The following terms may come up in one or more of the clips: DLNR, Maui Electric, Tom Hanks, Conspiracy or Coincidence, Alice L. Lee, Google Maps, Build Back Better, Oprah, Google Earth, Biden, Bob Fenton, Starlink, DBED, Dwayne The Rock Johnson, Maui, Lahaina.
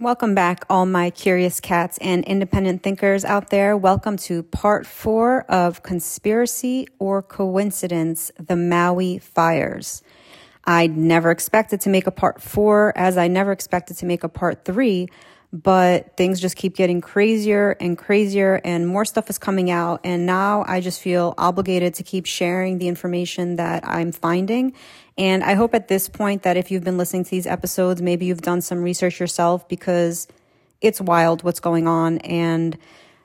Welcome back, all my curious cats and independent thinkers out there. Welcome to part 4 of Conspiracy or Coincidence, the Maui Fires. I never expected to make a part 4, as I never expected to make a part 3, but things just keep getting crazier and crazier, and more stuff is coming out. And now I just feel obligated to keep sharing the information that I'm finding. And I hope at this point that if you've been listening to these episodes, maybe you've done some research yourself, because it's wild what's going on and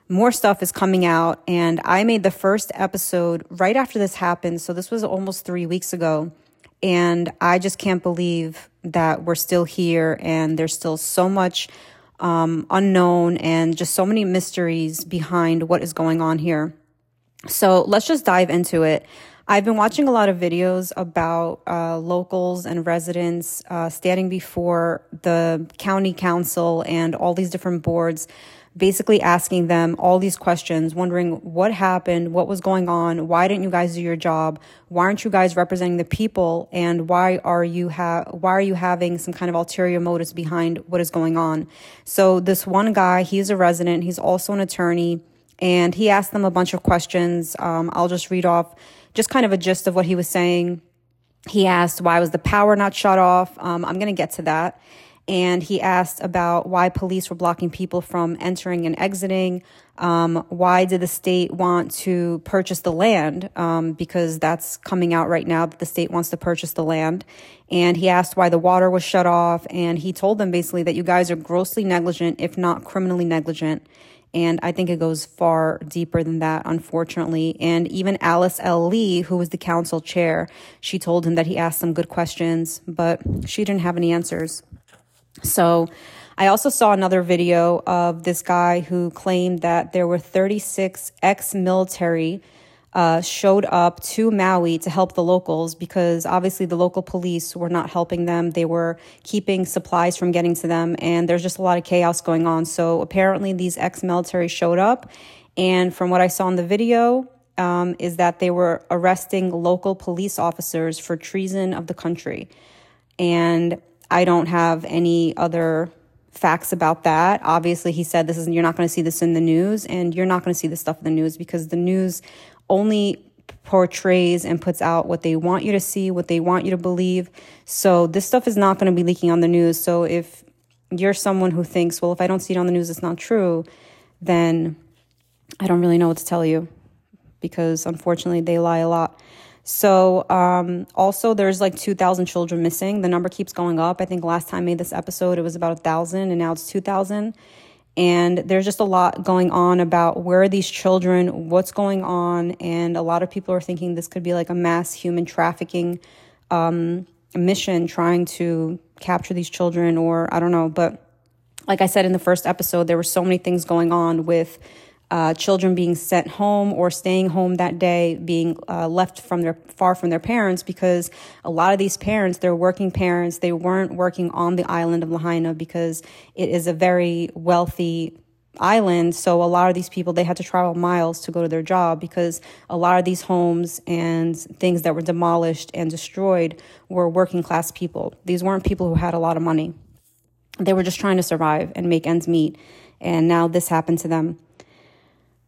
more stuff is coming out. And I made the first episode right after this happened. So this was almost 3 weeks ago. And I just can't believe that we're still here and there's still so much unknown and just so many mysteries behind what is going on here. So let's just dive into it. I've been watching a lot of videos about locals and residents standing before the county council and all these different boards, basically asking them all these questions, wondering what happened, what was going on, why didn't you guys do your job, why aren't you guys representing the people, and why are you having some kind of ulterior motives behind what is going on? So this one guy, he's a resident, he's also an attorney, and he asked them a bunch of questions. I'll just read off just kind of a gist of what he was saying. He asked, why was the power not shut off? I'm going to get to that. And he asked about why police were blocking people from entering and exiting. Why did the state want to purchase the land? Because that's coming out right now that the state wants to purchase the land. And he asked why the water was shut off. And he told them basically that you guys are grossly negligent, if not criminally negligent. And I think it goes far deeper than that, unfortunately. And even Alice L. Lee, who was the council chair, she told him that he asked some good questions, but she didn't have any answers. So I also saw another video of this guy who claimed that there were 36 ex-military showed up to Maui to help the locals, because obviously the local police were not helping them. They were keeping supplies from getting to them, and there's just a lot of chaos going on. So apparently these ex-military showed up, and from what I saw in the video is that they were arresting local police officers for treason of the country. And I don't have any other facts about that. Obviously, he said you're not going to see this in the news, and you're not going to see this stuff in the news, because the news only portrays and puts out what they want you to see, what they want you to believe. So this stuff is not going to be leaking on the news. So if you're someone who thinks, well, if I don't see it on the news, it's not true, then I don't really know what to tell you, because unfortunately they lie a lot. So also there's like 2,000 children missing. The number keeps going up. I think last time I made this episode, it was about 1,000, and now it's 2,000. And there's just a lot going on about where are these children, what's going on. And a lot of people are thinking this could be like a mass human trafficking mission trying to capture these children, or I don't know. But like I said in the first episode, there were so many things going on with children being sent home or staying home that day, being left far from their parents, because a lot of these parents, they're working parents. They weren't working on the island of Lahaina, because it is a very wealthy island. So a lot of these people, they had to travel miles to go to their job, because a lot of these homes and things that were demolished and destroyed were working class people. These weren't people who had a lot of money. They were just trying to survive and make ends meet. And now this happened to them.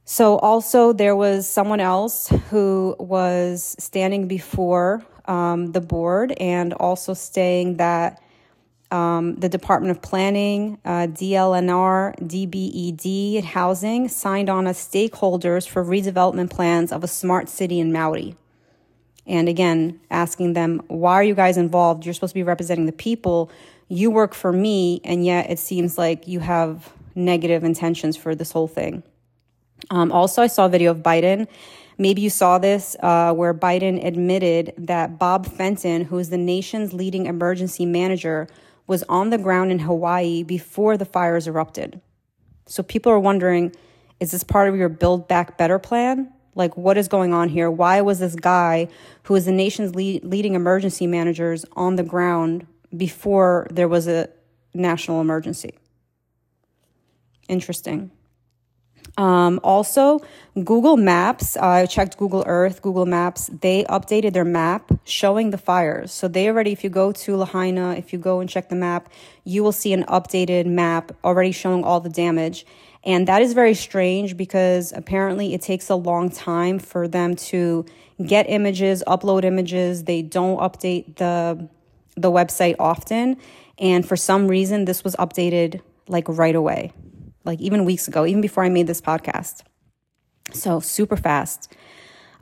So also there was someone else who was standing before the board and also saying that the Department of Planning, DLNR, DBED, and Housing signed on as stakeholders for redevelopment plans of a smart city in Maui. And again, asking them, why are you guys involved? You're supposed to be representing the people. You work for me, and yet it seems like you have negative intentions for this whole thing. Also, I saw a video of Biden. Maybe you saw this, where Biden admitted that Bob Fenton, who is the nation's leading emergency manager, was on the ground in Hawaii before the fires erupted. So people are wondering, is this part of your Build Back Better plan? Like, what is going on here? Why was this guy, who is the nation's leading emergency managers, on the ground before there was a national emergency? Interesting. Also, Google Maps, I checked Google Earth, Google Maps, they updated their map showing the fires. So they already, if you go to Lahaina, if you go and check the map, you will see an updated map already showing all the damage. And that is very strange because apparently it takes a long time for them to get images, upload images. They don't update the website often. And for some reason, this was updated like right away, like even weeks ago, even before I made this podcast. So super fast.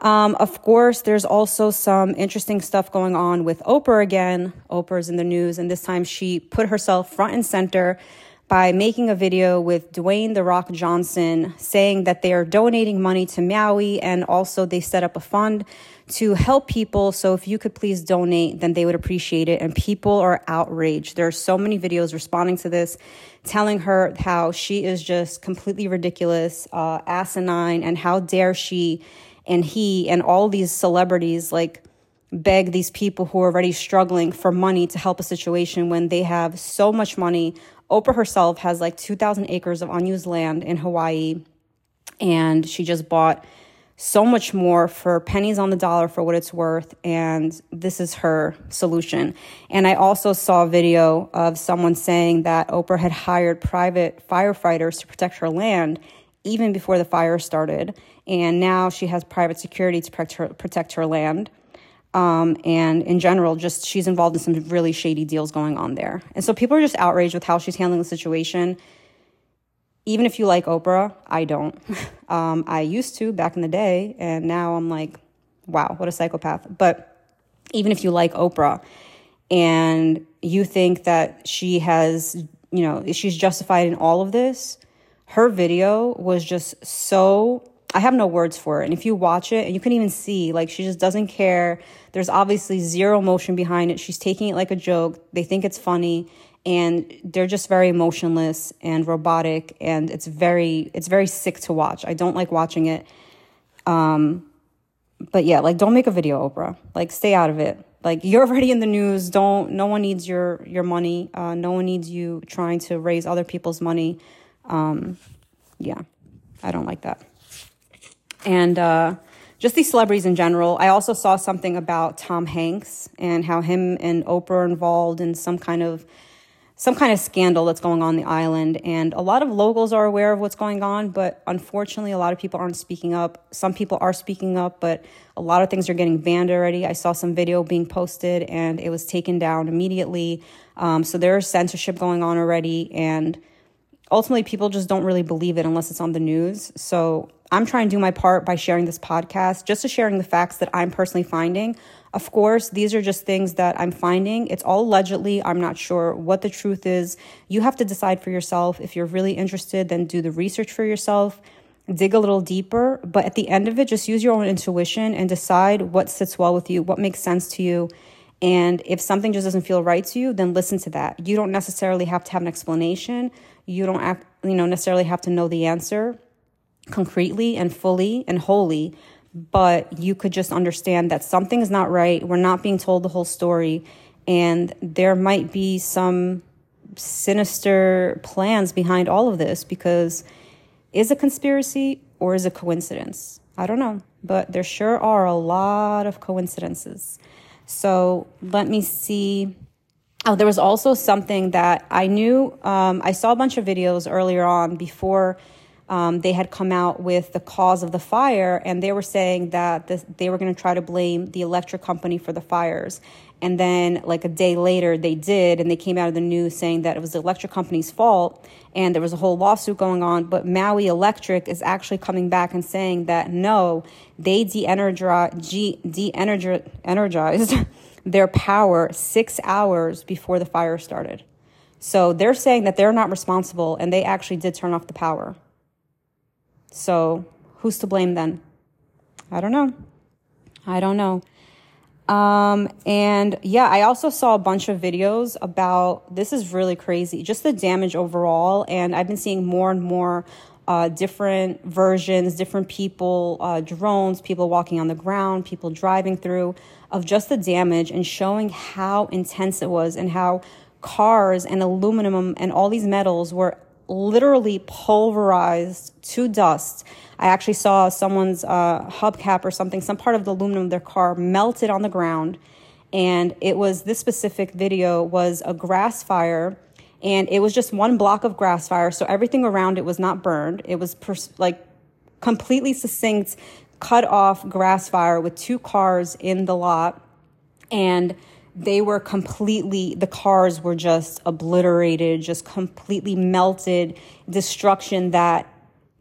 Of course, there's also some interesting stuff going on with Oprah again. Oprah's in the news, and this time she put herself front and center by making a video with Dwayne The Rock Johnson saying that they are donating money to Maui, and also they set up a fund to help people. So if you could please donate, then they would appreciate it. And people are outraged. There are so many videos responding to this, telling her how she is just completely ridiculous, asinine, and how dare she and he and all these celebrities like beg these people who are already struggling for money to help a situation when they have so much money. Oprah herself has like 2,000 acres of unused land in Hawaii, and she just bought so much more for pennies on the dollar for what it's worth, and this is her solution. And I also saw a video of someone saying that Oprah had hired private firefighters to protect her land even before the fire started, and now she has private security to protect her land. And in general, just she's involved in some really shady deals going on there. And so people are just outraged with how she's handling the situation. Even if you like Oprah, I don't. I used to back in the day, and now I'm like, wow, what a psychopath. But even if you like Oprah and you think that she has, you know, she's justified in all of this, her video was just so... I have no words for it. And if you watch it, and you can even see, like, she just doesn't care. There's obviously zero emotion behind it. She's taking it like a joke. They think it's funny, and they're just very emotionless and robotic, and it's very sick to watch. I don't like watching it. But yeah, like, don't make a video, Oprah. Like, stay out of it. Like, you're already in the news. No one needs your money. No one needs you trying to raise other people's money. Yeah, I don't like that. And just these celebrities in general. I also saw something about Tom Hanks and how him and Oprah are involved in some kind of scandal that's going on the island. And a lot of locals are aware of what's going on, but unfortunately, a lot of people aren't speaking up. Some people are speaking up, but a lot of things are getting banned already. I saw some video being posted, and it was taken down immediately. So there's censorship going on already, and ultimately, people just don't really believe it unless it's on the news. So I'm trying to do my part by sharing this podcast, just to sharing the facts that I'm personally finding. Of course, these are just things that I'm finding. It's all allegedly. I'm not sure what the truth is. You have to decide for yourself. If you're really interested, then do the research for yourself, dig a little deeper. But at the end of it, just use your own intuition and decide what sits well with you, what makes sense to you. And if something just doesn't feel right to you, then listen to that. You don't necessarily have to have an explanation. You don't necessarily have to know the answer concretely and fully and wholly, but you could just understand that something is not right. We're not being told the whole story, and there might be some sinister plans behind all of this, because is it conspiracy or is it coincidence? I don't know, but there sure are a lot of coincidences. So let me see. Oh, there was also something that I knew. I saw a bunch of videos earlier on before they had come out with the cause of the fire, and they were saying that they were going to try to blame the electric company for the fires. And then like a day later they did, and they came out of the news saying that it was the electric company's fault, and there was a whole lawsuit going on. But Maui Electric is actually coming back and saying that no, they de-energized their power 6 hours before the fire started. So they're saying that they're not responsible, and they actually did turn off the power. So who's to blame then? I don't know. And yeah, I also saw a bunch of videos about, this is really crazy, just the damage overall. And I've been seeing more and more different versions, different people, drones, people walking on the ground, people driving through, of just the damage, and showing how intense it was, and how cars and aluminum and all these metals were literally pulverized to dust. I actually saw someone's hubcap or something, some part of the aluminum of their car melted on the ground. And it was, this specific video was a grass fire, and it was just one block of grass fire. So everything around it was not burned. It was completely succinct, cut off grass fire with two cars in the lot. And they were completely, the cars were just obliterated, just completely melted, destruction that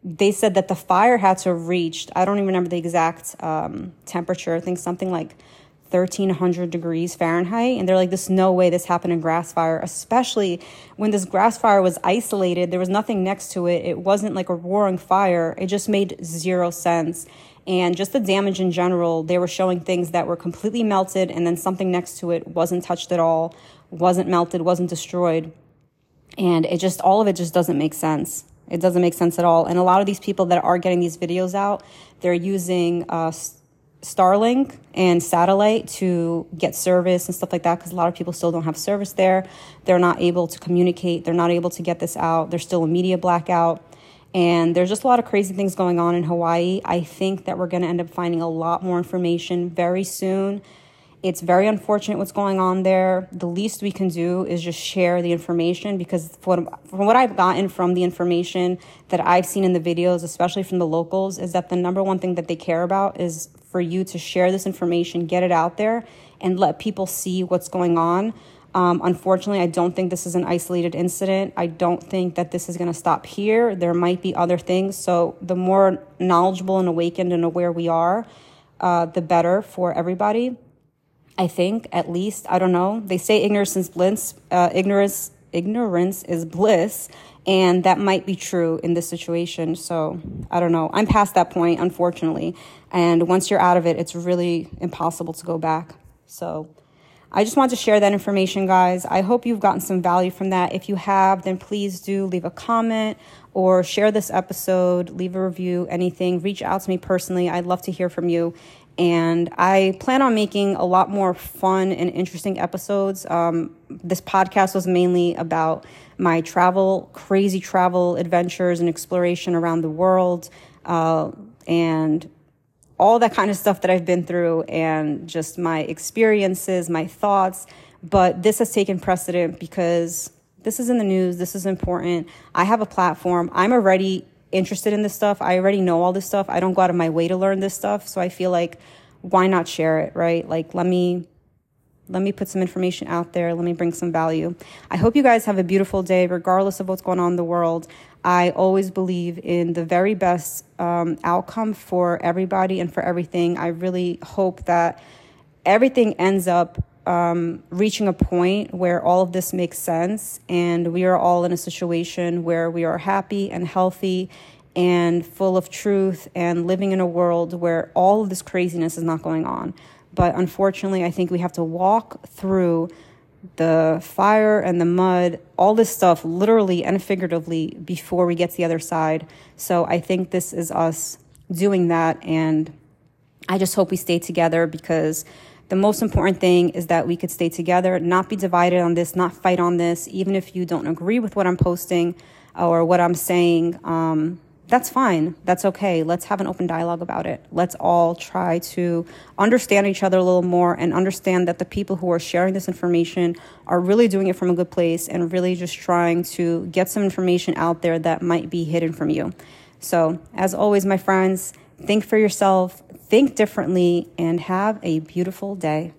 they said that the fire had to have reached, I don't even remember the exact temperature, I think something like 1,300 degrees Fahrenheit. And they're like, there's no way this happened in grass fire, especially when this grass fire was isolated. There was nothing next to it. It wasn't like a roaring fire. It just made zero sense. And just the damage in general, they were showing things that were completely melted, and then something next to it wasn't touched at all, wasn't melted, wasn't destroyed. And it just, all of it just doesn't make sense. It doesn't make sense at all. And a lot of these people that are getting these videos out, they're using Starlink and satellite to get service and stuff like that, because a lot of people still don't have service there. They're not able to communicate. They're not able to get this out. There's still a media blackout. And there's just a lot of crazy things going on in Hawaii. I think that we're going to end up finding a lot more information very soon. It's very unfortunate what's going on there. The least we can do is just share the information, because from what I've gotten from the information that I've seen in the videos, especially from the locals, is that the number one thing that they care about is for you to share this information, get it out there, and let people see what's going on. Unfortunately, I don't think this is an isolated incident. I don't think that this is going to stop here. There might be other things. So the more knowledgeable and awakened and aware we are, the better for everybody. I think, at least, I don't know. They say ignorance is bliss. Ignorance is bliss, and that might be true in this situation. So I don't know. I'm past that point, unfortunately. And once you're out of it, it's really impossible to go back. So I just wanted to share that information, guys. I hope you've gotten some value from that. If you have, then please do leave a comment or share this episode, leave a review, anything. Reach out to me personally. I'd love to hear from you. And I plan on making a lot more fun and interesting episodes. This podcast was mainly about my travel, crazy travel adventures and exploration around the world, and all that kind of stuff that I've been through, and just my experiences, my thoughts. But this has taken precedent because this is in the news. This is important. I have a platform. I'm already interested in this stuff. I already know all this stuff. I don't go out of my way to learn this stuff. So I feel like, why not share it, right? Like, let me put some information out there. Let me bring some value. I hope you guys have a beautiful day, regardless of what's going on in the world. I always believe in the very best outcome for everybody and for everything. I really hope that everything ends up reaching a point where all of this makes sense, and we are all in a situation where we are happy and healthy and full of truth and living in a world where all of this craziness is not going on. But unfortunately, I think we have to walk through the fire and the mud, all this stuff, literally and figuratively, before we get to the other side. So I think this is us doing that, and I just hope we stay together, because the most important thing is that we could stay together, not be divided on this, not fight on this. Even if you don't agree with what I'm posting or what I'm saying, that's fine. That's okay. Let's have an open dialogue about it. Let's all try to understand each other a little more, and understand that the people who are sharing this information are really doing it from a good place, and really just trying to get some information out there that might be hidden from you. So, as always, my friends, think for yourself, think differently, and have a beautiful day.